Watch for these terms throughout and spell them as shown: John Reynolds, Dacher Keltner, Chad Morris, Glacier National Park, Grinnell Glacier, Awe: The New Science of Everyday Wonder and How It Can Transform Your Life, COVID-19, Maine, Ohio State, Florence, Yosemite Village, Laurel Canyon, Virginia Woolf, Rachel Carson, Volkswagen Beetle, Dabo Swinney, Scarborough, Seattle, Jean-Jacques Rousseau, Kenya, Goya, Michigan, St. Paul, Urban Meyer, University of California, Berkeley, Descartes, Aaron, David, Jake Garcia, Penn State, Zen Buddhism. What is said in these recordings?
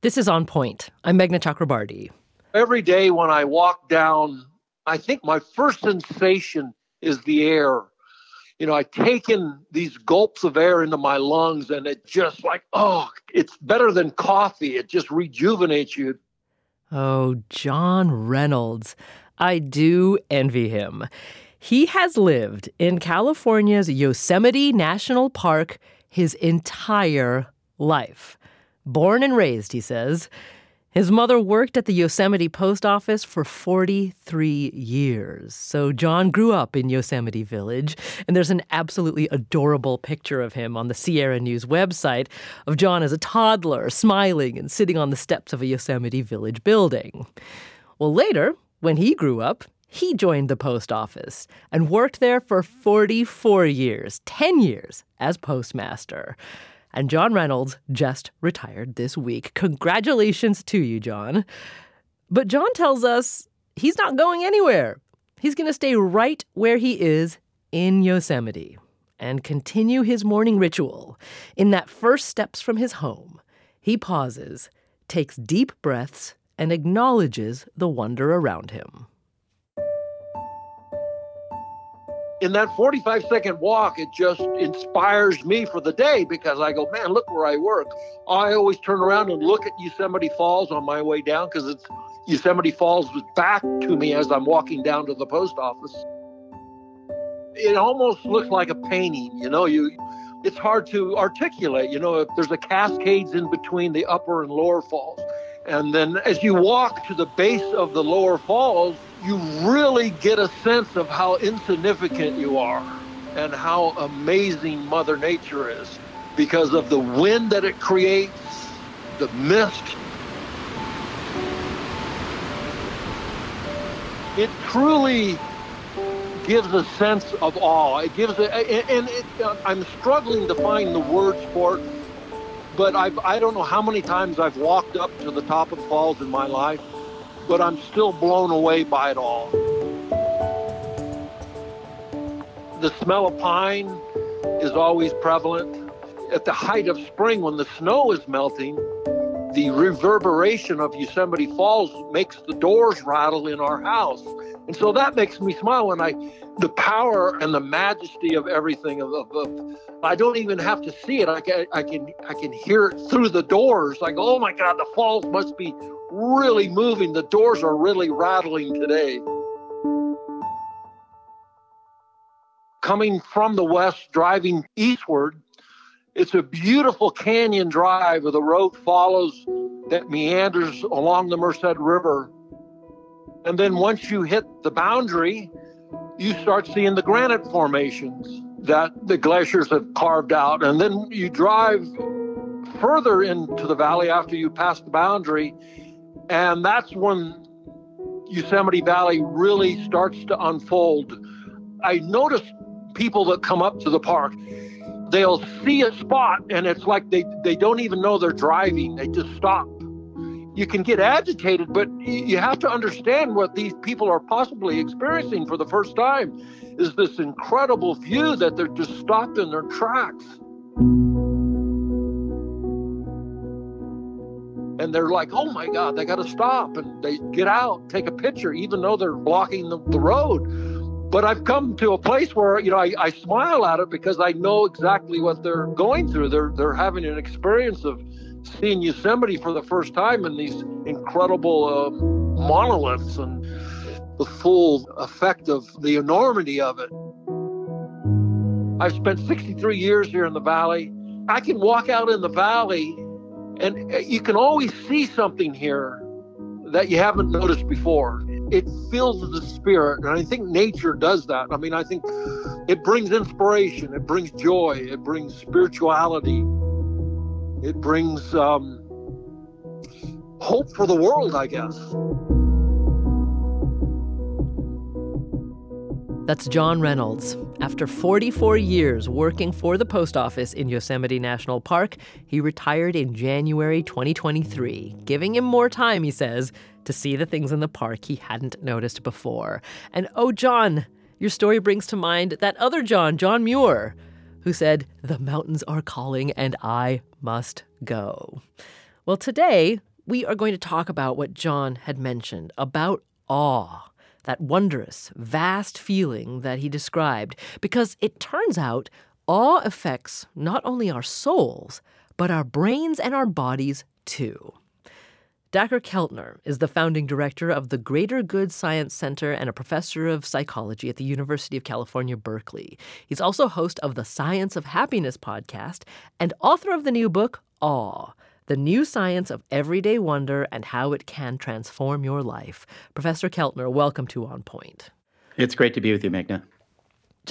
This is On Point. I'm Meghna Chakrabarti. Every day when I walk down, I think my first sensation is the air. You know, I take in these gulps of air into my lungs, and it just like, oh, it's better than coffee. It just rejuvenates you. Oh, John Reynolds. I do envy him. He has lived in California's Yosemite National Park his entire life. Born and raised, he says. His mother worked at the Yosemite post office for 43 years. So John grew up in Yosemite Village, and there's an absolutely adorable picture of him on the Sierra News website of John as a toddler, smiling and sitting on the steps of a Yosemite Village building. Well, later, when he grew up, he joined the post office and worked there for 44 years, 10 years as postmaster. And John Reynolds just retired this week. Congratulations to you, John. But John tells us he's not going anywhere. He's going to stay right where he is in Yosemite and continue his morning ritual. In that first steps from his home, he pauses, takes deep breaths, and acknowledges the wonder around him. In that 45-second walk, it just inspires me for the day because I go, man, look where I work. I always turn around and look at Yosemite Falls on my way down because it's Yosemite Falls was back to me as I'm walking down to the post office. It almost looks like a painting, you know. It's hard to articulate, you know. There's a cascades in between the upper and lower falls. And then as you walk to the base of the lower falls, you really get a sense of how insignificant you are and how amazing Mother Nature is because of the wind that it creates, the mist. It truly gives a sense of awe. It gives I'm struggling to find the words for it, but I don't know how many times I've walked up to the top of falls in my life, but I'm still blown away by it all. The smell of pine is always prevalent. At the height of spring, when the snow is melting, the reverberation of Yosemite Falls makes the doors rattle in our house. And so that makes me smile when the power and the majesty of everything, I don't even have to see it. I can hear it through the doors. Like, oh my God, the falls must be really moving. The doors are really rattling today. Coming from the west, driving eastward, it's a beautiful canyon drive where the road follows that meanders along the Merced River. And then once you hit the boundary, you start seeing the granite formations that the glaciers have carved out. And then you drive further into the valley after you pass the boundary, and that's when Yosemite Valley really starts to unfold. I notice people that come up to the park, they'll see a spot, and it's like they don't even know they're driving. They just stop. You can get agitated, but you have to understand what these people are possibly experiencing for the first time is this incredible view that they're just stopped in their tracks. And they're like, oh my God, they got to stop. And they get out, take a picture, even though they're blocking the road. But I've come to a place where, you know, I smile at it because I know exactly what they're going through. They're having an experience of seeing Yosemite for the first time in these incredible monoliths and the full effect of the enormity of it. I've spent 63 years here in the valley. I can walk out in the valley and you can always see something here that you haven't noticed before. It fills the spirit, and I think nature does that. I mean, I think it brings inspiration, it brings joy, it brings spirituality. It brings hope for the world, I guess. That's John Reynolds. After 44 years working for the post office in Yosemite National Park, he retired in January 2023, giving him more time, he says, to see the things in the park he hadn't noticed before. And oh, John, your story brings to mind that other John, John Muir, who said, "The mountains are calling and I must go." Well, today, we are going to talk about what John had mentioned, about awe, that wondrous, vast feeling that he described, because it turns out awe affects not only our souls, but our brains and our bodies too. Dacher Keltner is the founding director of the Greater Good Science Center and a professor of psychology at the University of California, Berkeley. He's also host of the Science of Happiness podcast and author of the new book, Awe: The New Science of Everyday Wonder and How It Can Transform Your Life. Professor Keltner, welcome to On Point. It's great to be with you, Meghna.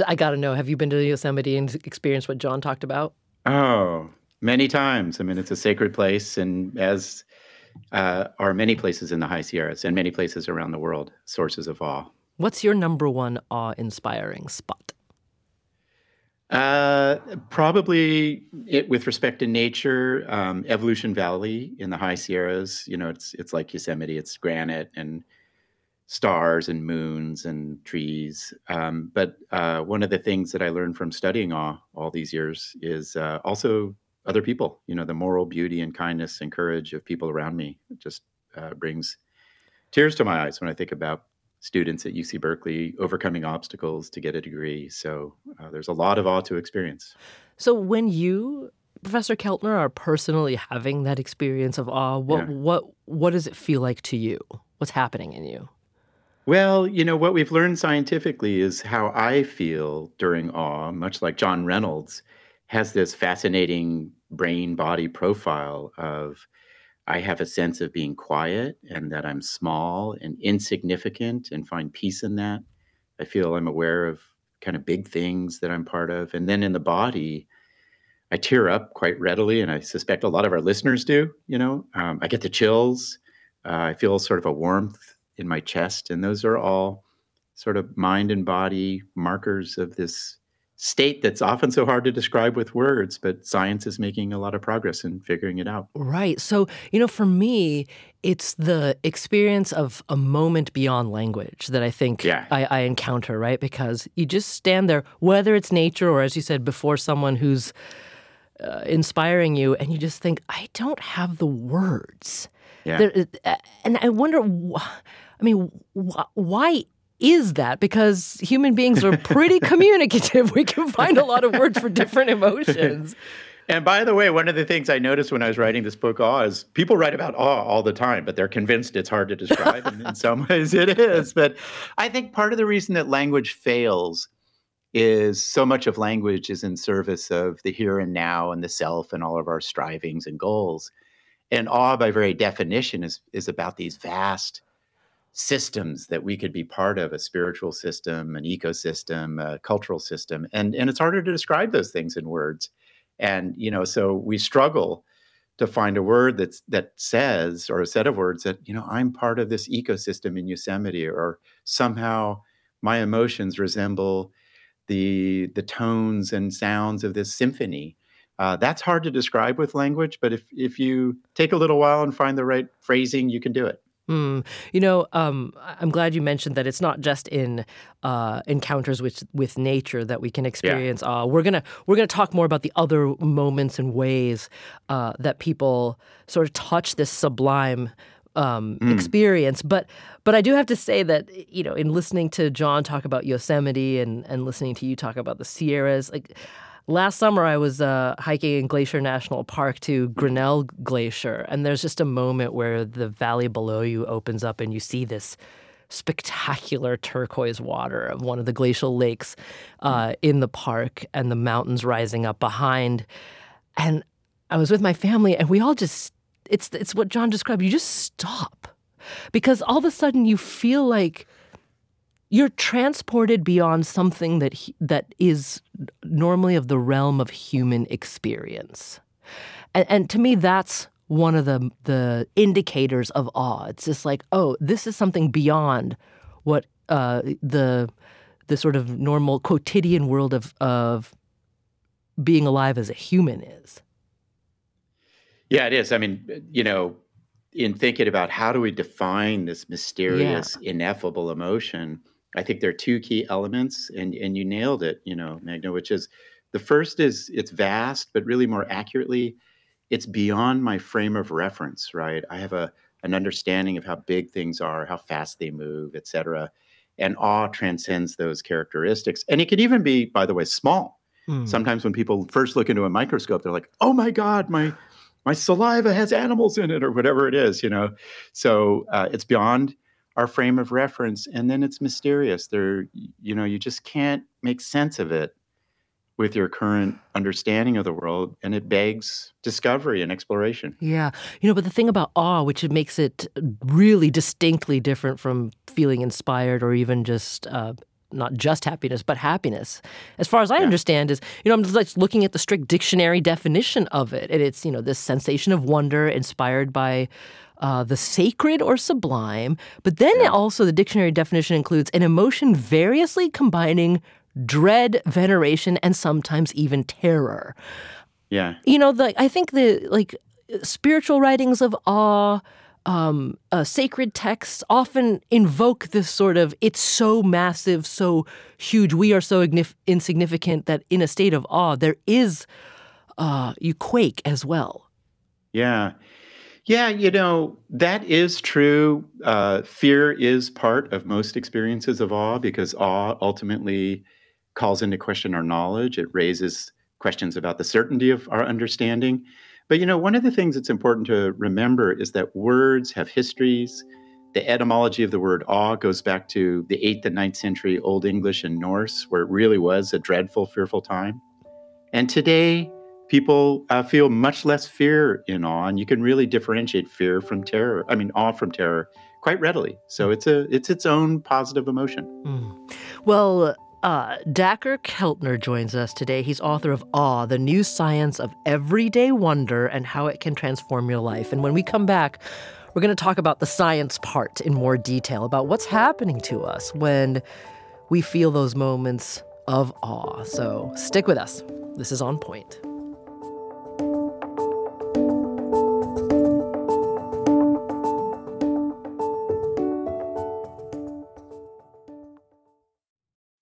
I got to know, have you been to Yosemite and experienced what John talked about? Oh, many times. I mean, it's a sacred place, and as are many places in the High Sierras and many places around the world, sources of awe. What's your number one awe-inspiring spot? Probably, with respect to nature, Evolution Valley in the High Sierras. You know, it's like Yosemite. It's granite and stars and moons and trees. But one of the things that I learned from studying awe all these years is also other people. You know, the moral beauty and kindness and courage of people around me just brings tears to my eyes when I think about students at UC Berkeley overcoming obstacles to get a degree. So there's a lot of awe to experience. So when you, Professor Keltner, are personally having that experience of awe, what does it feel like to you? What's happening in you? Well, you know, what we've learned scientifically is how I feel during awe, much like John Reynolds, has this fascinating brain-body profile of I have a sense of being quiet and that I'm small and insignificant and find peace in that. I feel I'm aware of kind of big things that I'm part of. And then in the body, I tear up quite readily, and I suspect a lot of our listeners do, you know. I get the chills. I feel sort of a warmth in my chest, and those are all sort of mind and body markers of this state that's often so hard to describe with words, but science is making a lot of progress in figuring it out. Right. So, you know, for me, it's the experience of a moment beyond language that I think I encounter, right? Because you just stand there, whether it's nature or, as you said before, someone who's inspiring you, and you just think, I don't have the words. Yeah. And I wonder, why is that? Because human beings are pretty communicative. We can find a lot of words for different emotions. And by the way, one of the things I noticed when I was writing this book, Awe, is people write about awe all the time, but they're convinced it's hard to describe. And in some ways it is. But I think part of the reason that language fails is so much of language is in service of the here and now and the self and all of our strivings and goals. And awe, by very definition, is about these vast systems that we could be part of, a spiritual system, an ecosystem, a cultural system. And it's harder to describe those things in words. And, you know, so we struggle to find a word that says, or a set of words that, you know, I'm part of this ecosystem in Yosemite, or somehow my emotions resemble the tones and sounds of this symphony. That's hard to describe with language, but if you take a little while and find the right phrasing, you can do it. You know, I'm glad you mentioned that it's not just in encounters with nature that we can experience awe. We're gonna talk more about the other moments and ways that people sort of touch this sublime experience. But I do have to say that, you know, in listening to John talk about Yosemite and listening to you talk about the Sierras, like, last summer, I was hiking in Glacier National Park to Grinnell Glacier, and there's just a moment where the valley below you opens up and you see this spectacular turquoise water of one of the glacial lakes in the park and the mountains rising up behind. And I was with my family, and we all just – it's what John described. You just stop, because all of a sudden you feel like – you're transported beyond something that is normally of the realm of human experience. And to me, that's one of the indicators of awe. It's just like, oh, this is something beyond what the sort of normal quotidian world of being alive as a human is. Yeah, it is. I mean, you know, in thinking about how do we define this mysterious, ineffable emotion, I think there are two key elements, and you nailed it, you know, Meghna, which is the first is it's vast, but really more accurately, it's beyond my frame of reference, right? I have an understanding of how big things are, how fast they move, et cetera. And awe transcends those characteristics. And it could even be, by the way, small. Mm. Sometimes when people first look into a microscope, they're like, oh my God, my saliva has animals in it or whatever it is, you know? So it's beyond our frame of reference. And then it's mysterious. You just can't make sense of it with your current understanding of the world, and it begs discovery and exploration. Yeah. But the thing about awe, which makes it really distinctly different from feeling inspired or even just not just happiness, but happiness, as far as I understand, is, I'm just like looking at the strict dictionary definition of it. And it's, this sensation of wonder inspired by the sacred or sublime. But then also the dictionary definition includes an emotion variously combining dread, veneration, and sometimes even terror. Yeah. I think the spiritual writings of awe, sacred texts often invoke this sort of, it's so massive, so huge, we are so insignificant that in a state of awe, there is, you quake as well. Yeah. Yeah, that is true. Fear is part of most experiences of awe, because awe ultimately calls into question our knowledge. It raises questions about the certainty of our understanding. But, one of the things that's important to remember is that words have histories. The etymology of the word awe goes back to the 8th and 9th century Old English and Norse, where it really was a dreadful, fearful time. And today, people feel much less fear in awe, and you can really differentiate awe from terror quite readily. So it's its own positive emotion. Mm. Well, Dacher Keltner joins us today. He's author of Awe: The New Science of Everyday Wonder and How It Can Transform Your Life. And when we come back, we're going to talk about the science part in more detail, about what's happening to us when we feel those moments of awe. So stick with us. This is On Point.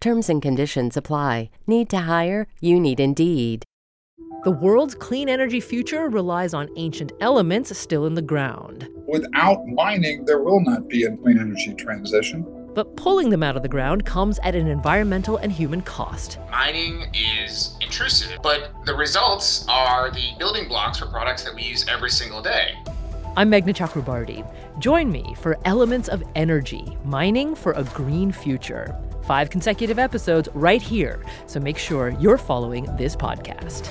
Terms and conditions apply. Need to hire? You need Indeed. The world's clean energy future relies on ancient elements still in the ground. Without mining, there will not be a clean energy transition. But pulling them out of the ground comes at an environmental and human cost. Mining is intrusive, but the results are the building blocks for products that we use every single day. I'm Meghna Chakrabarti. Join me for Elements of Energy, Mining for a Green Future. 5 consecutive episodes right here, so make sure you're following this podcast.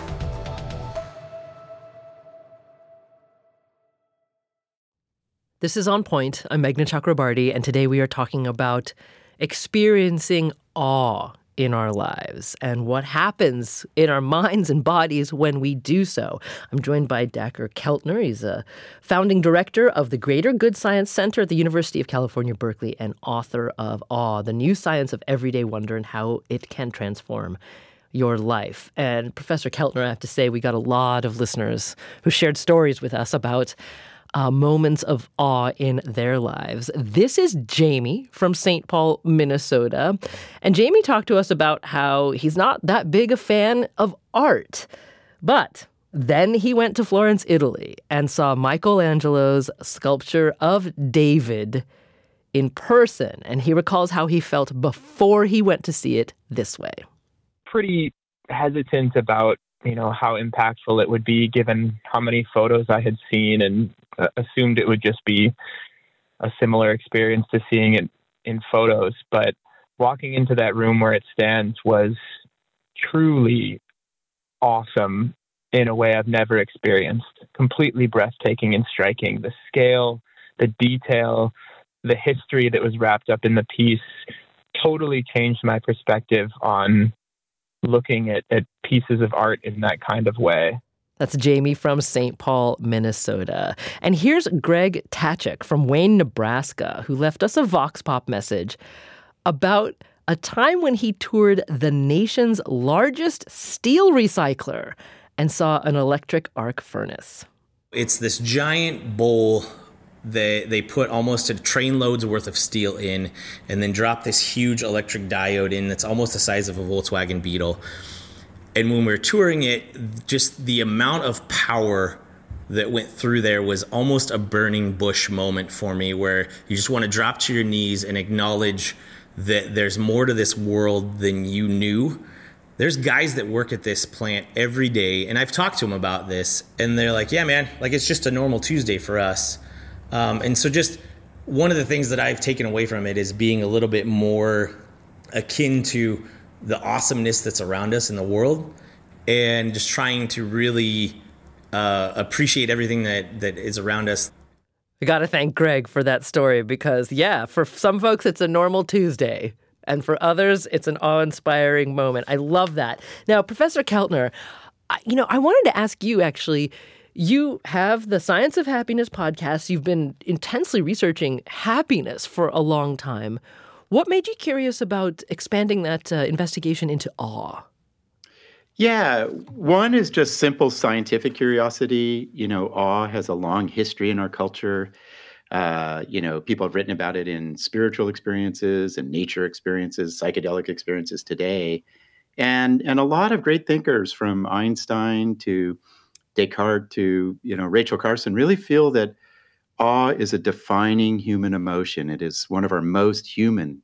This is On Point. I'm Meghna Chakrabarti, and today we are talking about experiencing awe in our lives and what happens in our minds and bodies when we do so. I'm joined by Dacher Keltner. He's a founding director of the Greater Good Science Center at the University of California, Berkeley, and author of Awe, The New Science of Everyday Wonder and How It Can Transform Your Life. And Professor Keltner, I have to say, we got a lot of listeners who shared stories with us about moments of awe in their lives. This is Jamie from St. Paul, Minnesota. And Jamie talked to us about how he's not that big a fan of art. But then he went to Florence, Italy, and saw Michelangelo's sculpture of David in person. And he recalls how he felt before he went to see it this way. Pretty hesitant about how impactful it would be, given how many photos I had seen, and assumed it would just be a similar experience to seeing it in photos. But walking into that room where it stands was truly awesome in a way I've never experienced. Completely breathtaking and striking. The scale, the detail, the history that was wrapped up in the piece totally changed my perspective on looking at pieces of art in that kind of way. That's Jamie from St. Paul, Minnesota. And here's Greg Tachik from Wayne, Nebraska, who left us a Vox Pop message about a time when he toured the nation's largest steel recycler and saw an electric arc furnace. It's this giant bowl they put almost a train load's worth of steel in and then drop this huge electric diode in that's almost the size of a Volkswagen Beetle. And when we were touring it, just the amount of power that went through there was almost a burning bush moment for me, where you just want to drop to your knees and acknowledge that there's more to this world than you knew. There's guys that work at this plant every day, and I've talked to them about this, and they're like, yeah, man, like it's just a normal Tuesday for us. And so just one of the things that I've taken away from it is being a little bit more akin to the awesomeness that's around us in the world, and just trying to really appreciate everything that is around us. We got to thank Greg for that story because, yeah, for some folks, it's a normal Tuesday. And for others, it's an awe-inspiring moment. I love that. Now, Professor Keltner, I wanted to ask you, actually, you have the Science of Happiness podcast. You've been intensely researching happiness for a long time. What made you curious about expanding that investigation into awe? Yeah, one is just simple scientific curiosity. Awe has a long history in our culture. People have written about it in spiritual experiences and nature experiences, psychedelic experiences today. And a lot of great thinkers from Einstein to Descartes to, Rachel Carson really feel that awe is a defining human emotion. It is one of our most human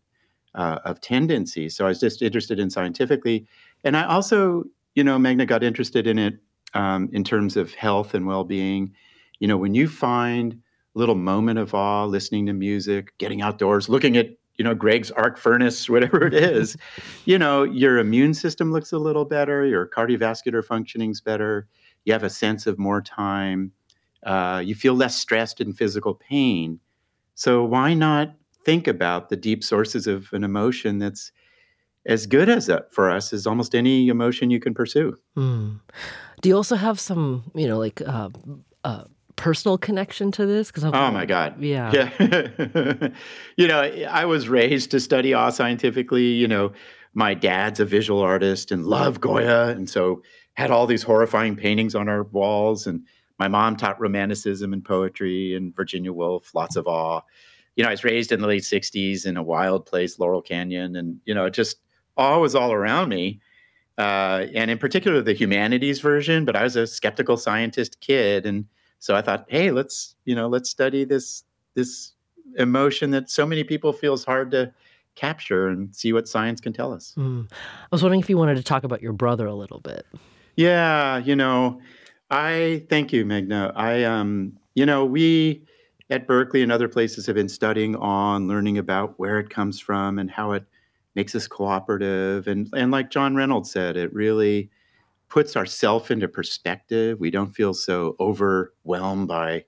of tendencies. So I was just interested in scientifically. And I also, Meghna, got interested in it in terms of health and well-being. When you find little moment of awe, listening to music, getting outdoors, looking at, Greg's arc furnace, whatever it is, your immune system looks a little better, your cardiovascular functioning's better, you have a sense of more time, you feel less stressed and physical pain. So why not think about the deep sources of an emotion that's as good as that for us as almost any emotion you can pursue? Mm. Do you also have some, personal connection to this? Because oh my God. Yeah. I was raised to study awe scientifically. My dad's a visual artist and loved Goya, and so had all these horrifying paintings on our walls. And my mom taught Romanticism and poetry and Virginia Woolf, lots of awe. I was raised in the late 60s in a wild place, Laurel Canyon, and, just awe was all around me. And in particular, the humanities version, but I was a skeptical scientist kid, and so I thought, hey, let's study this emotion that so many people feel is hard to capture and see what science can tell us. Mm. I was wondering if you wanted to talk about your brother a little bit. Yeah, thank you, Meghna. We at Berkeley and other places have been studying awe, learning about where it comes from and how it makes us cooperative. And like John Reynolds said, it really puts ourself into perspective. We don't feel so overwhelmed by,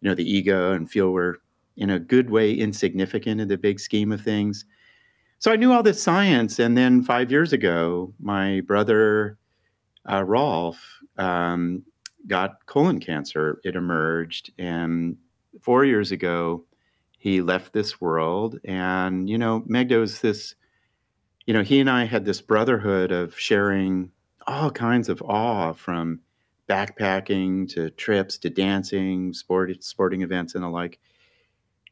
the ego, and feel we're in a good way insignificant in the big scheme of things. So I knew all this science. And then 5 years ago, my brother, Rolf, got colon cancer. It emerged. And 4 years ago, he left this world. And, Meghna, was this, he and I had this brotherhood of sharing all kinds of awe, from backpacking to trips to dancing, sporting events and the like.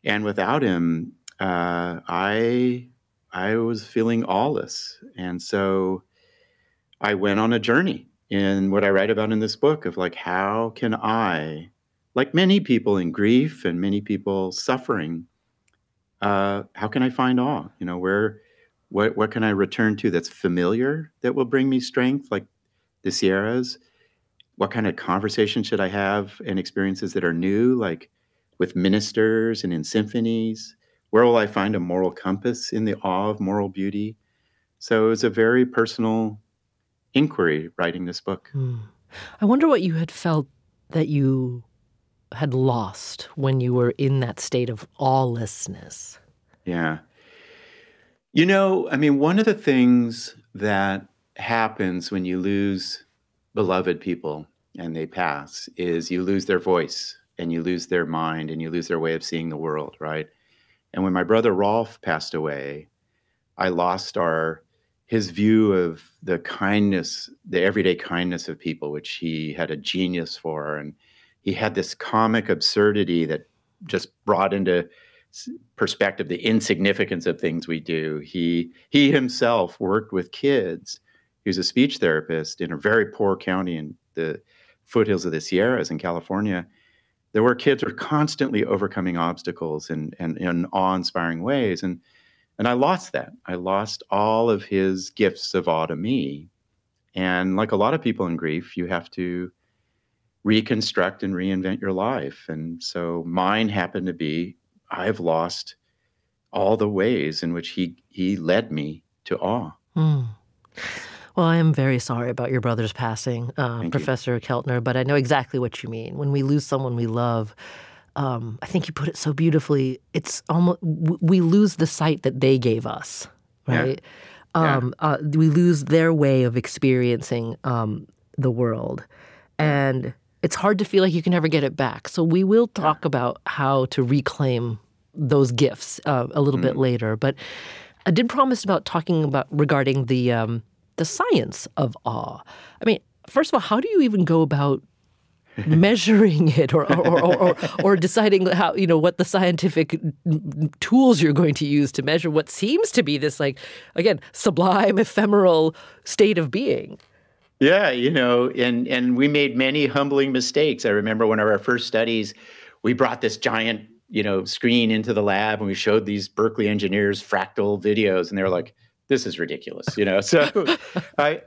And without him, I was feeling aweless. And so I went on a journey in what I write about in this book of how can I, like many people in grief and many people suffering, how can I find awe? What can I return to that's familiar, that will bring me strength, like the Sierras? What kind of conversation should I have, and experiences that are new, like with ministers and in symphonies? Where will I find a moral compass in the awe of moral beauty? So it was a very personal inquiry writing this book. Mm. I wonder what you had felt that you had lost when you were in that state of awelessness. Yeah. One of the things that happens when you lose beloved people and they pass is you lose their voice and you lose their mind and you lose their way of seeing the world, right? And when my brother Rolf passed away, I lost his view of the kindness, the everyday kindness of people, which he had a genius for. And he had this comic absurdity that just brought into perspective the insignificance of things we do. He himself worked with kids. He was a speech therapist in a very poor county in the foothills of the Sierras in California. There were kids who were constantly overcoming obstacles and in awe-inspiring ways. And I lost that. I lost all of his gifts of awe to me. And like a lot of people in grief, you have to reconstruct and reinvent your life. And so mine happened to be, I've lost all the ways in which he led me to awe. Mm. Well, I am very sorry about your brother's passing, Professor Keltner, but I know exactly what you mean. When we lose someone we love, I think you put it so beautifully. It's almost we lose the sight that they gave us, right? Yeah. We lose their way of experiencing the world, and it's hard to feel like you can ever get it back. So we will talk about how to reclaim those gifts a little bit later. But I did promise about talking about regarding the science of awe. I mean, first of all, how do you even go about measuring it or deciding how, you know, what the scientific tools you're going to use to measure what seems to be this, like, again, sublime, ephemeral state of being? Yeah, you know, and we made many humbling mistakes. I remember one of our first studies, we brought this giant, screen into the lab and we showed these Berkeley engineers fractal videos and they were like, this is ridiculous, So I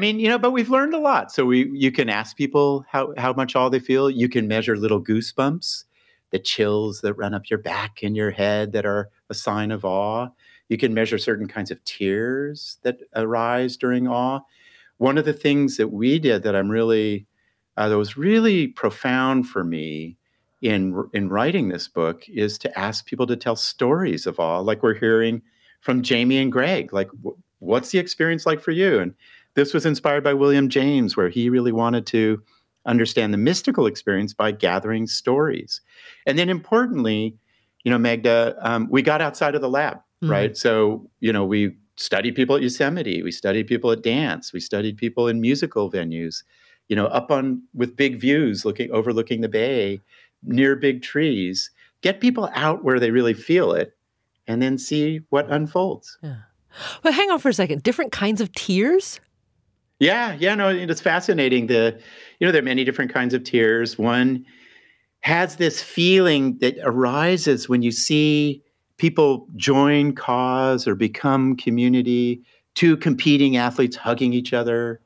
mean, but we've learned a lot. So you can ask people how much awe they feel. You can measure little goosebumps, the chills that run up your back and your head that are a sign of awe. You can measure certain kinds of tears that arise during awe. One of the things that we did that that was really profound for me in writing this book is to ask people to tell stories of awe, like we're hearing from Jamie and Greg, like, what's the experience like for you? And this was inspired by William James, where he really wanted to understand the mystical experience by gathering stories. And then importantly, Meghna, we got outside of the lab, right? So, we studied people at Yosemite, we studied people at dance, we studied people in musical venues, up on with big views, overlooking the bay, near big trees. Get people out where they really feel it, and then see what unfolds. Yeah. Well, hang on for a second. Different kinds of tears? Yeah, it's fascinating. There are many different kinds of tears. One has this feeling that arises when you see people join cause or become community, two competing athletes hugging each other,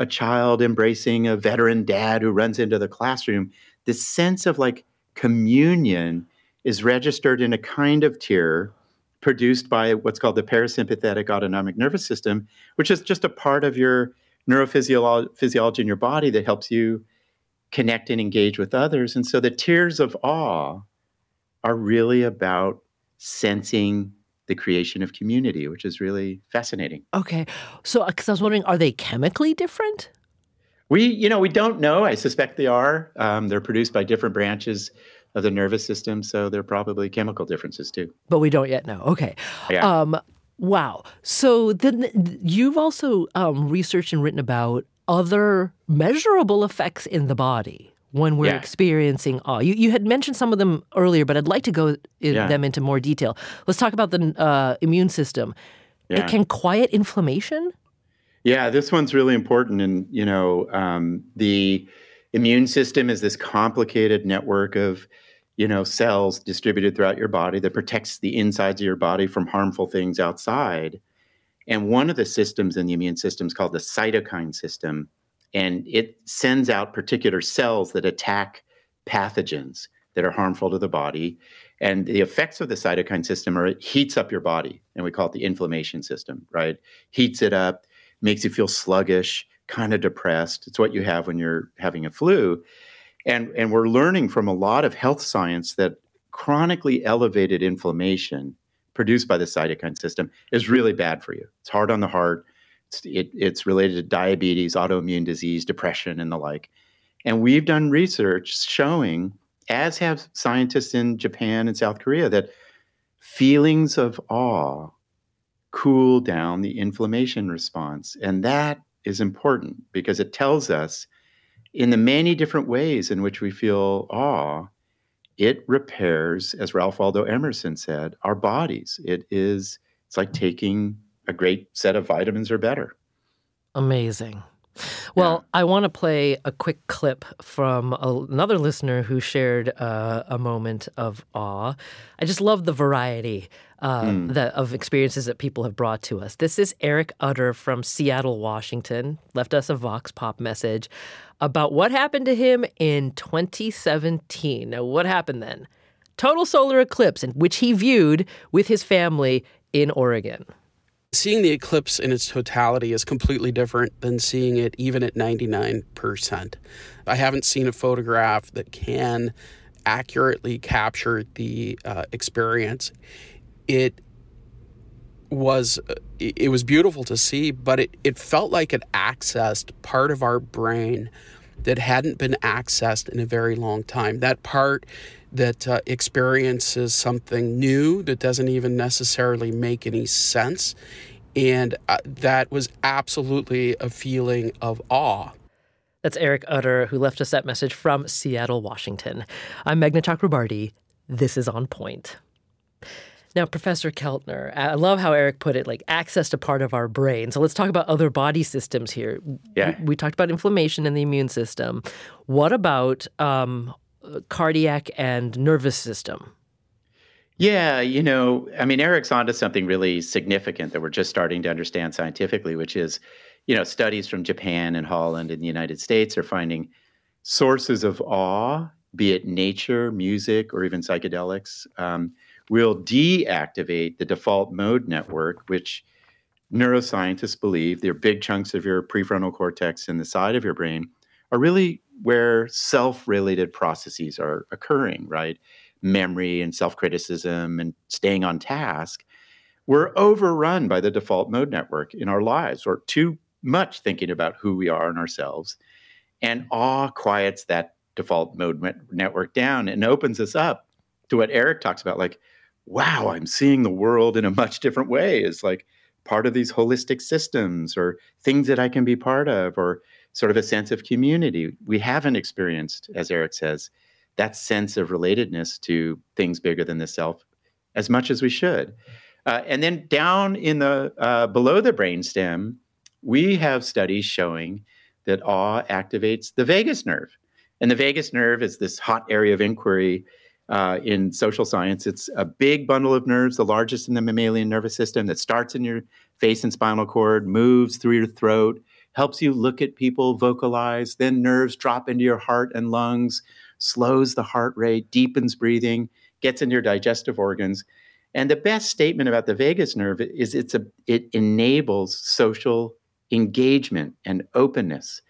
a child embracing a veteran dad who runs into the classroom. This sense of like communion is registered in a kind of tear produced by what's called the parasympathetic autonomic nervous system, which is just a part of your neurophysiology in your body that helps you connect and engage with others. And so the tears of awe are really about sensing the creation of community, which is really fascinating. Okay. So, because I was wondering, are they chemically different? We don't know. I suspect they are. They're produced by different branches of the nervous system, so there are probably chemical differences too. But we don't yet know. Okay. Yeah. Wow. So then you've also researched and written about other measurable effects in the body when we're experiencing awe. You had mentioned some of them earlier, but I'd like to go them into more detail. Let's talk about the immune system. Yeah. It can quiet inflammation? Yeah, this one's really important. And, the immune system is this complicated network of, cells distributed throughout your body that protects the insides of your body from harmful things outside. And one of the systems in the immune system is called the cytokine system, and it sends out particular cells that attack pathogens that are harmful to the body. And the effects of the cytokine system are it heats up your body, and we call it the inflammation system, right? Heats it up, makes you feel sluggish, kind of depressed. It's what you have when you're having a flu. And we're learning from a lot of health science that chronically elevated inflammation produced by the cytokine system is really bad for you. It's hard on the heart. It's related to diabetes, autoimmune disease, depression, and the like. And we've done research showing, as have scientists in Japan and South Korea, that feelings of awe cool down the inflammation response. And that is important because it tells us in the many different ways in which we feel awe, it repairs, as Ralph Waldo Emerson said, our bodies. It's like taking a great set of vitamins or better. Amazing. Well, yeah. I want to play a quick clip from another listener who shared a moment of awe. I just love the variety of experiences that people have brought to us. This is Eric Utter from Seattle, Washington, left us a Vox Pop message about what happened to him in 2017. Now, what happened then? Total solar eclipse, which he viewed with his family in Oregon. Seeing the eclipse in its totality is completely different than seeing it even at 99%. I haven't seen a photograph that can accurately capture the experience. It was beautiful to see, but it felt like it accessed part of our brain that hadn't been accessed in a very long time. That part that experiences something new that doesn't even necessarily make any sense. And that was absolutely a feeling of awe. That's Eric Utter, who left us that message from Seattle, Washington. I'm Meghna Chakrabarti. This is On Point. Now, Professor Keltner, I love how Eric put it, like access to part of our brain. So let's talk about other body systems here. Yeah. We talked about inflammation and the immune system. What about cardiac and nervous system? Yeah, Eric's onto something really significant that we're just starting to understand scientifically, which is, studies from Japan and Holland and the United States are finding sources of awe, be it nature, music, or even psychedelics, will deactivate the default mode network, which neuroscientists believe they're big chunks of your prefrontal cortex and the side of your brain are really where self-related processes are occurring, right? Memory and self-criticism and staying on task. We're overrun by the default mode network in our lives, or too much thinking about who we are and ourselves. And awe quiets that default mode network down and opens us up to what Eric talks about, like, wow, I'm seeing the world in a much different way. It's like part of these holistic systems or things that I can be part of or sort of a sense of community. We haven't experienced, as Eric says, that sense of relatedness to things bigger than the self as much as we should. And then down in the below the brainstem, we have studies showing that awe activates the vagus nerve. And the vagus nerve is this hot area of inquiry in social science. It's a big bundle of nerves, the largest in the mammalian nervous system, that starts in your face and spinal cord, moves through your throat, helps you look at people, vocalize, then nerves drop into your heart and lungs, slows the heart rate, deepens breathing, gets into your digestive organs. And the best statement about the vagus nerve is it enables social engagement and openness.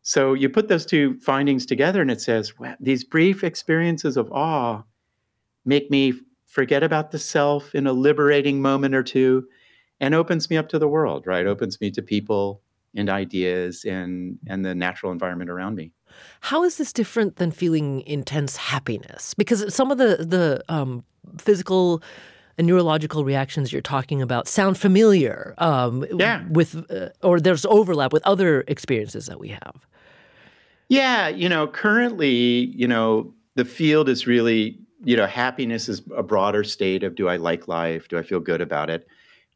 So you put those two findings together and it says, wow, these brief experiences of awe make me forget about the self in a liberating moment or two and opens me up to the world, right? Opens me to people and ideas and the natural environment around me. How is this different than feeling intense happiness? Because some of the physical and neurological reactions you're talking about sound familiar or there's overlap with other experiences that we have. Yeah, currently, the field is really, happiness is a broader state of do I like life? Do I feel good about it?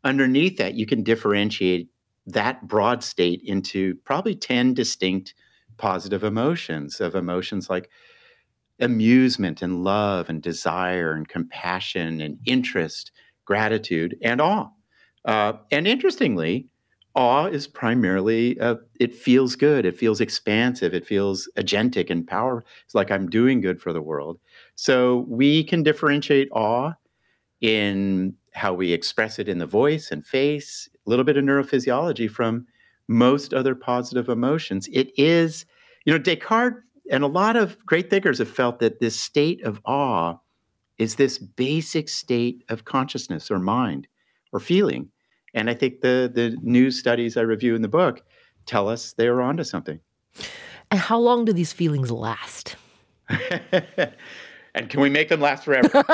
Underneath that, you can differentiate that broad state into probably 10 distinct positive emotions, of emotions like amusement and love and desire and compassion and interest, gratitude, and awe. And interestingly, awe is primarily, it feels good. It feels expansive. It feels agentic and powerful. It's like I'm doing good for the world. So we can differentiate awe in how we express it in the voice and face, a little bit of neurophysiology from most other positive emotions. It is, Descartes and a lot of great thinkers have felt that this state of awe is this basic state of consciousness or mind or feeling. And I think the new studies I review in the book tell us they were onto something. And how long do these feelings last? And can we make them last forever?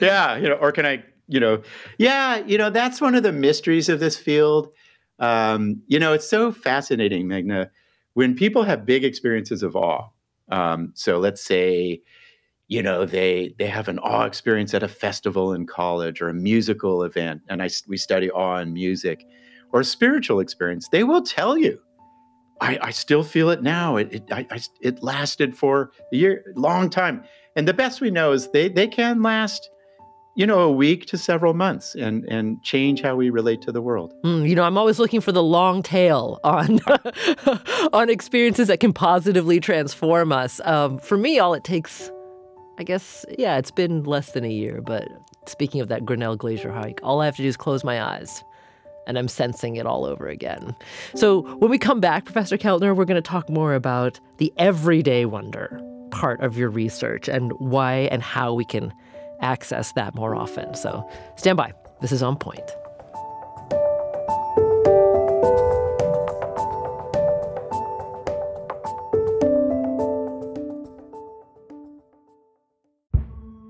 You know? Or can I, that's one of the mysteries of this field. It's so fascinating, Meghna, when people have big experiences of awe. So let's say, they have an awe experience at a festival in college or a musical event, and we study awe and music, or a spiritual experience, they will tell you, I still feel it now. It lasted for a year, long time. And the best we know is they can last, a week to several months and change how we relate to the world. I'm always looking for the long tail on experiences that can positively transform us. For me, all it takes, it's been less than a year. But speaking of that Grinnell Glacier hike, all I have to do is close my eyes, and I'm sensing it all over again. So when we come back, Professor Keltner, we're going to talk more about the everyday wonder part of your research and why and how we can access that more often. So stand by. This is On Point.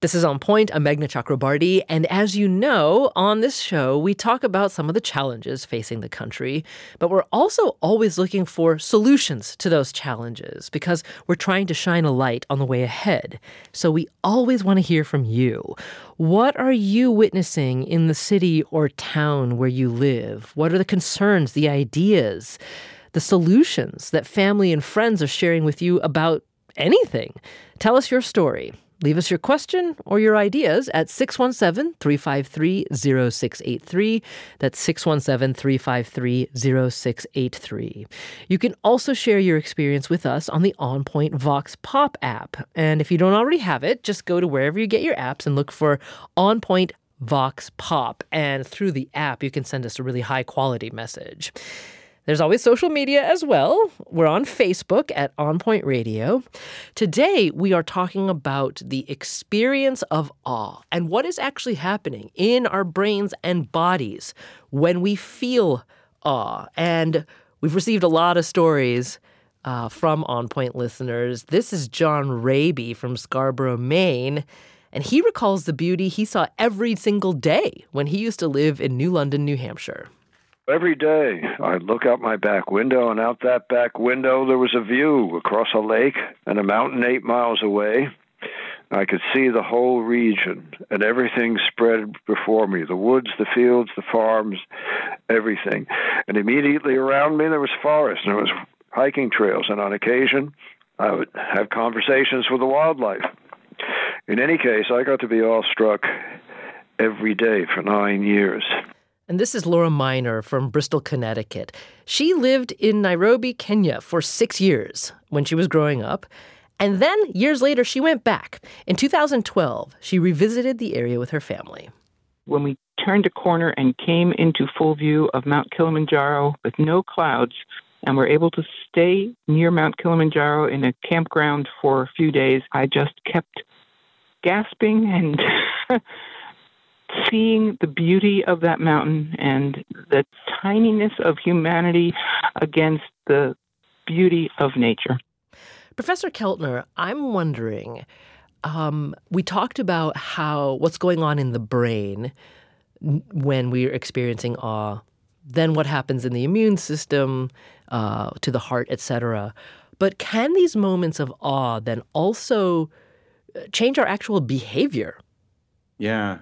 This is On Point. I'm Meghna Chakrabarti. And as you know, on this show, we talk about some of the challenges facing the country, but we're also always looking for solutions to those challenges because we're trying to shine a light on the way ahead. So we always want to hear from you. What are you witnessing in the city or town where you live? What are the concerns, the ideas, the solutions that family and friends are sharing with you about anything? Tell us your story. Leave us your question or your ideas at 617-353-0683. That's 617-353-0683. You can also share your experience with us on the On Point Vox Pop app. And if you don't already have it, just go to wherever you get your apps and look for On Point Vox Pop. And through the app, you can send us a really high-quality message. There's always social media as well. We're on Facebook at On Point Radio. Today, we are talking about the experience of awe and what is actually happening in our brains and bodies when we feel awe. And we've received a lot of stories from On Point listeners. This is John Raby from Scarborough, Maine. And he recalls the beauty he saw every single day when he used to live in New London, New Hampshire. Every day, I'd look out my back window, and out that back window, there was a view across a lake and a mountain 8 miles away. I could see the whole region, and everything spread before me, the woods, the fields, the farms, everything. And immediately around me, there was forest, and there was hiking trails, and on occasion, I would have conversations with the wildlife. In any case, I got to be awestruck every day for 9 years. And this is Laura Miner from Bristol, Connecticut. She lived in Nairobi, Kenya for 6 years when she was growing up. And then years later, she went back. In 2012, she revisited the area with her family. When we turned a corner and came into full view of Mount Kilimanjaro with no clouds, and were able to stay near Mount Kilimanjaro in a campground for a few days, I just kept gasping and seeing the beauty of that mountain and the tininess of humanity against the beauty of nature. Professor Keltner, I'm wondering, we talked about how what's going on in the brain when we're experiencing awe. Then what happens in the immune system, to the heart, etc. But can these moments of awe then also change our actual behavior? Yeah,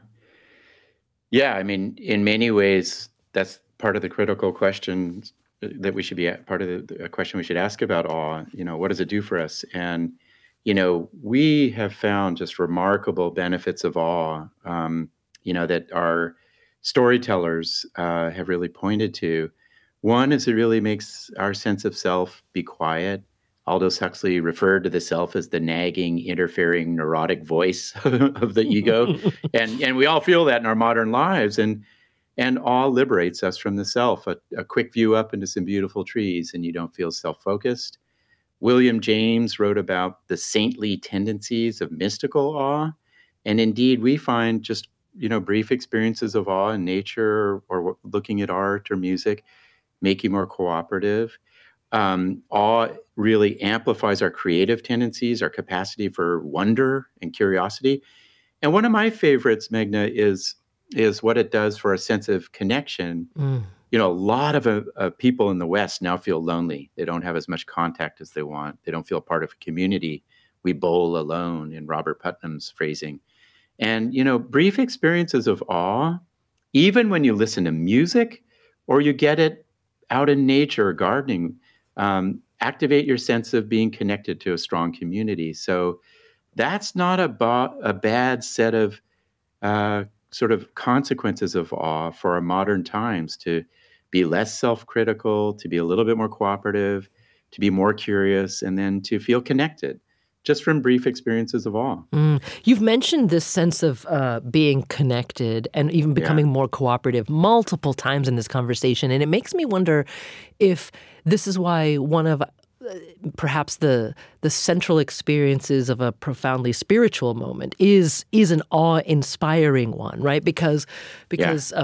I mean, in many ways, that's part of the critical question that we should be at, part of the question we should ask about awe. You know, what does it do for us? And, you know, we have found just remarkable benefits of awe, you know, that our storytellers have really pointed to. One is it really makes our sense of self be quiet. Aldous Huxley referred to the self as the nagging, interfering, neurotic voice of the ego. And we all feel that in our modern lives. And awe liberates us from the self. A quick view up into some beautiful trees, and you don't feel self-focused. William James wrote about the saintly tendencies of mystical awe. And indeed, we find just, you know, brief experiences of awe in nature or looking at art or music make you more cooperative. Awe really amplifies our creative tendencies, our capacity for wonder and curiosity. And one of my favorites, Meghna, is what it does for a sense of connection. You know, a lot of people in the West now feel lonely. They don't have as much contact as they want. They don't feel part of a community. We bowl alone, in Robert Putnam's phrasing. And, you know, brief experiences of awe, even when you listen to music or you get it out in nature, gardening, activate your sense of being connected to a strong community. So that's not a bad set of sort of consequences of awe for our modern times, to be less self-critical, to be a little bit more cooperative, to be more curious, and then to feel connected just from brief experiences of awe. You've mentioned this sense of being connected and even becoming more cooperative multiple times in this conversation. And it makes me wonder if this is why one of perhaps the central experiences of a profoundly spiritual moment is an awe-inspiring one, right? Because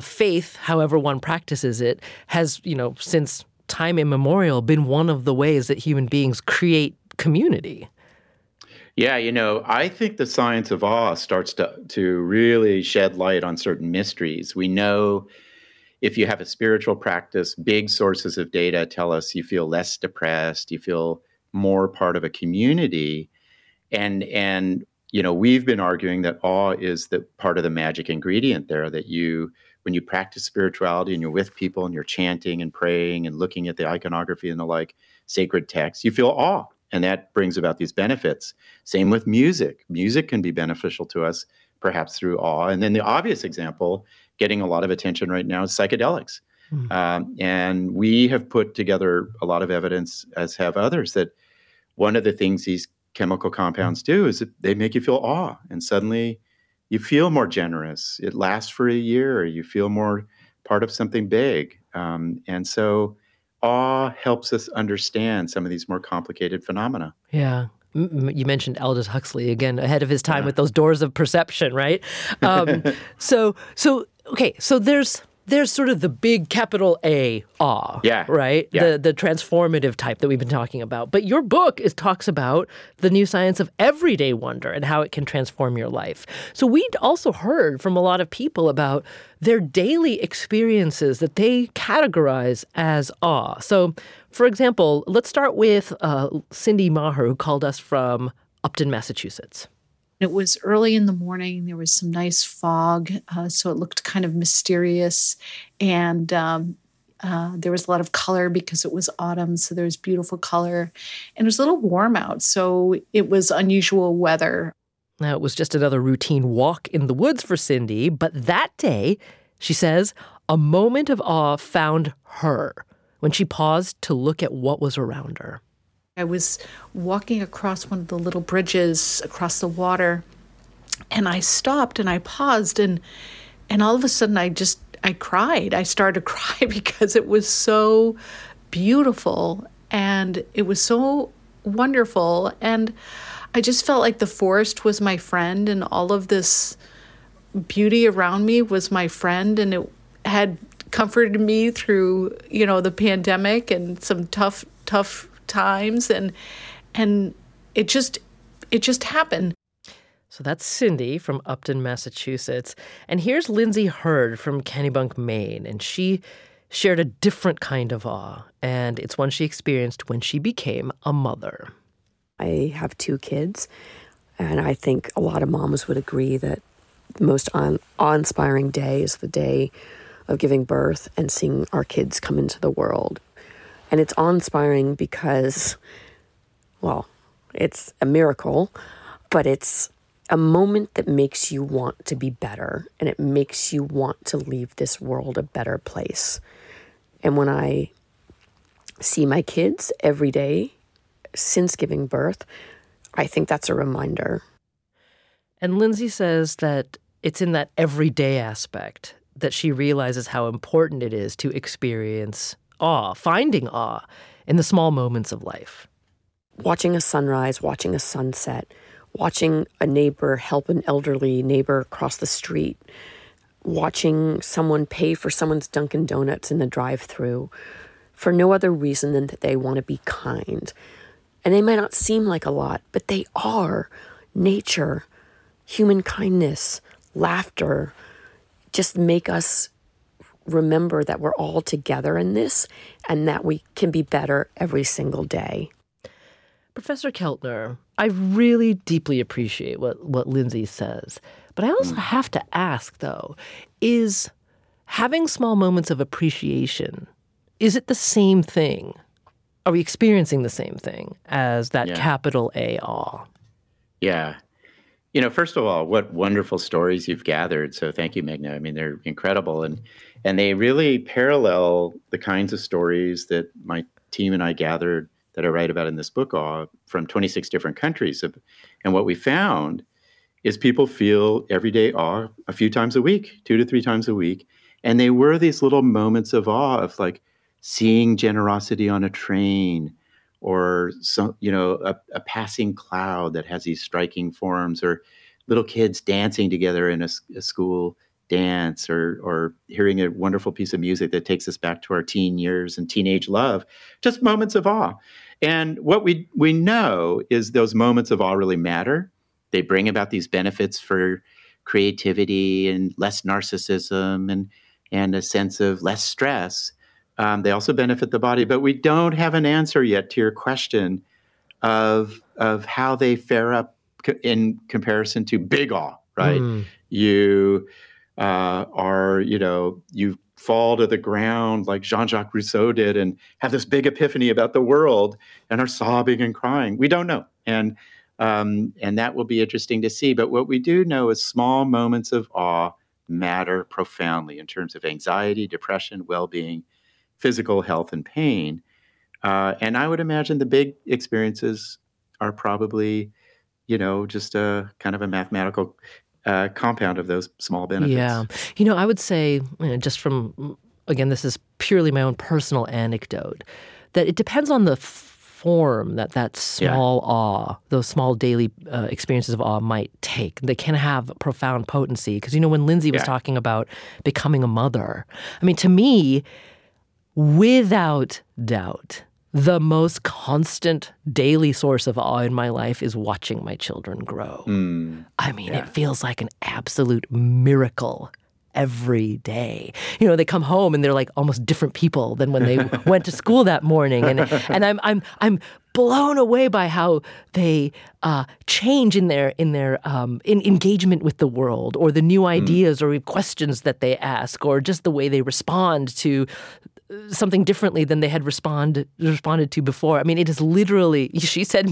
faith, however one practices it, has, you know, since time immemorial been one of the ways that human beings create community. Yeah, you know, I think the science of awe starts to really shed light on certain mysteries. We know if you have a spiritual practice, big sources of data tell us you feel less depressed, you feel more part of a community. And you know, we've been arguing that awe is the part of the magic ingredient there, that you, when you practice spirituality and you're with people and you're chanting and praying and looking at the iconography and the like, sacred texts, you feel awe. And that brings about these benefits. Same with music. Music can be beneficial to us, perhaps through awe. And then the obvious example, getting a lot of attention right now, is psychedelics. And we have put together a lot of evidence, as have others, that one of the things these chemical compounds do is that they make you feel awe. And suddenly you feel more generous. It lasts for a year. You feel more part of something big. And so awe helps us understand some of these more complicated phenomena. Yeah. You mentioned Aldous Huxley, again, ahead of his time with those doors of perception, right? So there's sort of the big capital A awe, right? Yeah. The transformative type that we've been talking about. But your book talks about the new science of everyday wonder and how it can transform your life. So we'd also heard from a lot of people about their daily experiences that they categorize as awe. So, for example, let's start with Cindy Maher, who called us from Upton, Massachusetts. It was early in the morning. There was some nice fog, so it looked kind of mysterious. And there was a lot of color because it was autumn, so there was beautiful color. And it was a little warm out, so it was unusual weather. Now, it was just another routine walk in the woods for Cindy. But that day, she says, a moment of awe found her when she paused to look at what was around her. I was walking across one of the little bridges across the water, and I stopped and I paused, and all of a sudden I cried. I started to cry because it was so beautiful and it was so wonderful, and I just felt like the forest was my friend and all of this beauty around me was my friend, and it had comforted me through, you know, the pandemic and some tough times, and it just happened. So that's Cindy from Upton, Massachusetts. And here's Lindsay Hurd from Kennebunk, Maine. And she shared a different kind of awe, and it's one she experienced when she became a mother. I have two kids, and I think a lot of moms would agree that the most awe-inspiring day is the day of giving birth and seeing our kids come into the world. And it's awe-inspiring because, well, it's a miracle, but it's a moment that makes you want to be better, and it makes you want to leave this world a better place. And when I see my kids every day since giving birth, I think that's a reminder. And Lindsay says that it's in that everyday aspect that she realizes how important it is to experience awe, finding awe in the small moments of life. Watching a sunrise, watching a sunset, watching a neighbor help an elderly neighbor cross the street, watching someone pay for someone's Dunkin' Donuts in the drive-thru for no other reason than that they want to be kind. And they might not seem like a lot, but they are. Nature, human kindness, laughter just make us remember that we're all together in this and that we can be better every single day. Professor Keltner, I really deeply appreciate what Lindsay says. But I also have to ask, though, is having small moments of appreciation, is it the same thing? Are we experiencing the same thing as that capital A awe? Yeah. You know, first of all, what wonderful stories you've gathered. So thank you, Meghna. I mean, they're incredible. And they really parallel the kinds of stories that my team and I gathered that I write about in this book, Awe, from 26 different countries. And what we found is people feel everyday awe a few times a week, 2 to 3 times a week. And they were these little moments of awe of like seeing generosity on a train or, some, you know, a passing cloud that has these striking forms or little kids dancing together in a school dance or hearing a wonderful piece of music that takes us back to our teen years and teenage love, just moments of awe. And what we know is those moments of awe really matter. They bring about these benefits for creativity and less narcissism and a sense of less stress. They also benefit the body, but we don't have an answer yet to your question of how they fare up in comparison to big awe, right? You are, you know, you fall to the ground like Jean-Jacques Rousseau did and have this big epiphany about the world and are sobbing and crying. We don't know. And that will be interesting to see. But what we do know is small moments of awe matter profoundly in terms of anxiety, depression, well-being, physical health, and pain. And I would imagine the big experiences are probably, you know, just a kind of a mathematical compound of those small benefits. Yeah. You know, I would say, you know, just from, again, this is purely my own personal anecdote, that it depends on the form that small awe, those small daily experiences of awe might take. They can have profound potency. Because, you know, when Lindsay was talking about becoming a mother, I mean, to me, without doubt, the most constant daily source of awe in my life is watching my children grow. I mean, it feels like an absolute miracle every day. You know, they come home and they're like almost different people than when they went to school that morning. And I'm blown away by how they change in their engagement with the world, or the new ideas or questions that they ask, or just the way they respond to something differently than they had responded to before. I mean, it is literally, she said,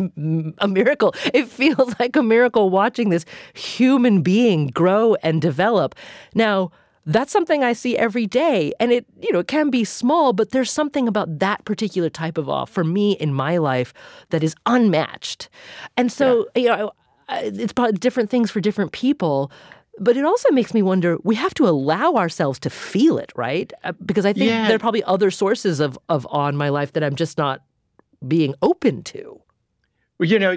a miracle. It feels like a miracle watching this human being grow and develop. Now, that's something I see every day, and it, you know, it can be small, but there's something about that particular type of awe for me in my life that is unmatched. And so, you know, it's probably different things for different people. But it also makes me wonder, we have to allow ourselves to feel it, right? Because I think there are probably other sources of awe in my life that I'm just not being open to. Well, you know,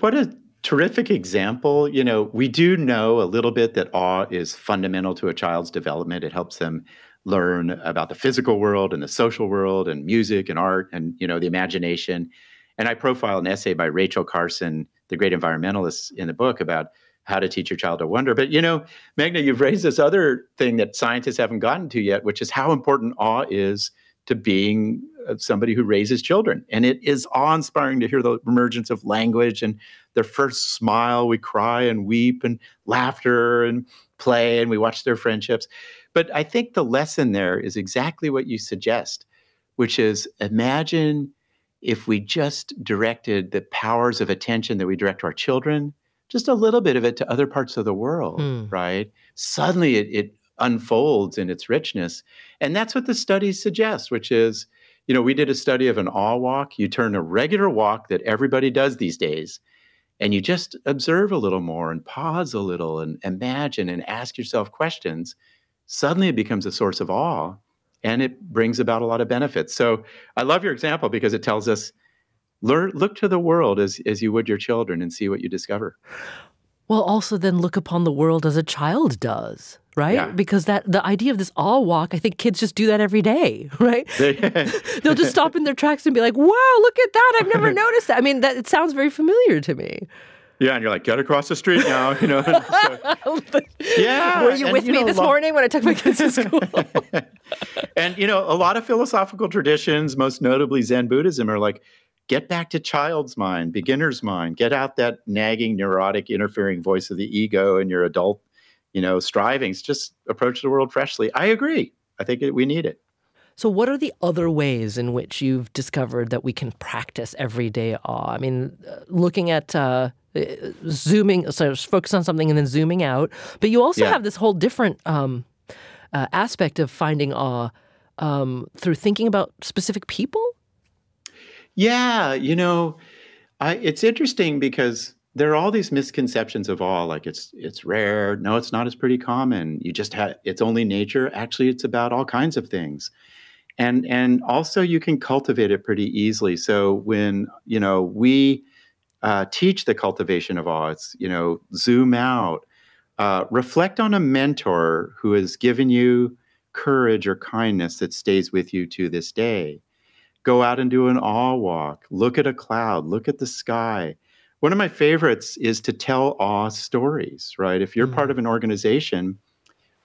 what a terrific example. You know, we do know a little bit that awe is fundamental to a child's development. It helps them learn about the physical world and the social world and music and art and, you know, the imagination. And I profile an essay by Rachel Carson, the great environmentalist, in the book about how to teach your child to wonder. But, Meghna, you've raised this other thing that scientists haven't gotten to yet, which is how important awe is to being somebody who raises children. And it is awe-inspiring to hear the emergence of language and their first smile. We cry and weep and laughter and play, and we watch their friendships. But I think the lesson there is exactly what you suggest, which is imagine if we just directed the powers of attention that we direct to our children, just a little bit of it to other parts of the world, right? Suddenly it unfolds in its richness. And that's what the studies suggest, which is, we did a study of an awe walk. You turn a regular walk that everybody does these days, and you just observe a little more and pause a little and imagine and ask yourself questions. Suddenly it becomes a source of awe, and it brings about a lot of benefits. So I love your example because it tells us, look to the world as you would your children and see what you discover. Well, also then look upon the world as a child does, right? Yeah. Because the idea of this awe walk, I think kids just do that every day, right? They'll just stop in their tracks and be like, wow, look at that. I've never noticed that. I mean, it sounds very familiar to me. Yeah, and you're like, get across the street now, Yeah. Were you with me this morning when I took my kids to school? And, a lot of philosophical traditions, most notably Zen Buddhism, are like, get back to child's mind, beginner's mind. Get out that nagging, neurotic, interfering voice of the ego and your adult, strivings. Just approach the world freshly. I agree. I think we need it. So what are the other ways in which you've discovered that we can practice everyday awe? I mean, looking at zooming, so focus on something and then zooming out. But you also have this whole different aspect of finding awe through thinking about specific people. Yeah, it's interesting because there are all these misconceptions of awe, like it's rare. No, it's not as pretty common. You just have it's only nature. Actually, it's about all kinds of things, and also you can cultivate it pretty easily. So when we teach the cultivation of awe, it's zoom out, reflect on a mentor who has given you courage or kindness that stays with you to this day. Go out and do an awe walk. Look at a cloud. Look at the sky. One of my favorites is to tell awe stories, right? If you're part of an organization,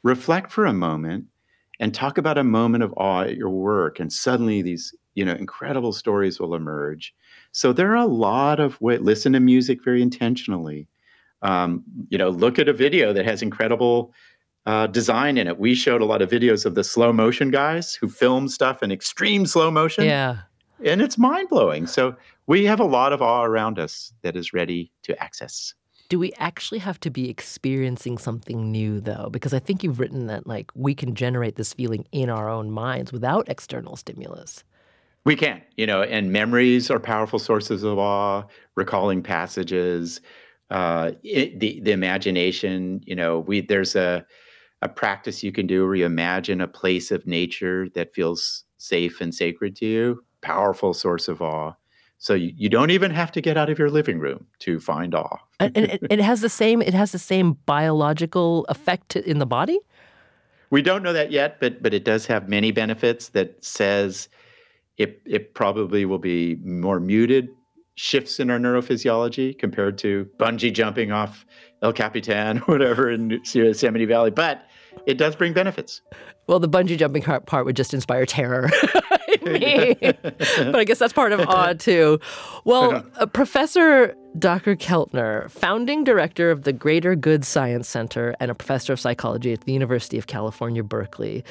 reflect for a moment and talk about a moment of awe at your work. And suddenly these, incredible stories will emerge. So there are a lot of ways. Listen to music very intentionally. Look at a video that has incredible design in it. We showed a lot of videos of the slow motion guys who film stuff in extreme slow motion. Yeah. And it's mind-blowing. So we have a lot of awe around us that is ready to access. Do we actually have to be experiencing something new, though? Because I think you've written that, we can generate this feeling in our own minds without external stimulus. We can, and memories are powerful sources of awe, recalling passages, the imagination, there's a practice you can do where you imagine a place of nature that feels safe and sacred to you, powerful source of awe. So you don't even have to get out of your living room to find awe. And it has the same biological effect in the body? We don't know that yet, but it does have many benefits that says it probably will be more muted shifts in our neurophysiology compared to bungee jumping off El Capitan or whatever in Yosemite Valley, but it does bring benefits. Well, the bungee jumping part would just inspire terror in me, but I guess that's part of awe too. Well, Professor Dacher Keltner, founding director of the Greater Good Science Center and a professor of psychology at the University of California, Berkeley.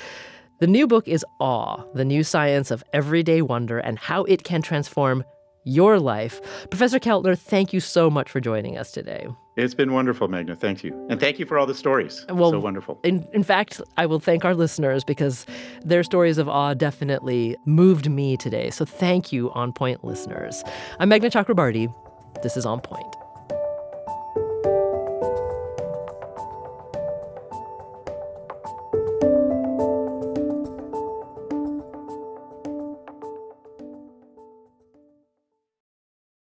The new book is Awe: The New Science of Everyday Wonder and How It Can Transform Your Life. Professor Keltner, thank you so much for joining us today. It's been wonderful, Meghna. Thank you. And thank you for all the stories. Well, so wonderful. In fact, I will thank our listeners because their stories of awe definitely moved me today. So thank you, On Point listeners. I'm Meghna Chakrabarti. This is On Point.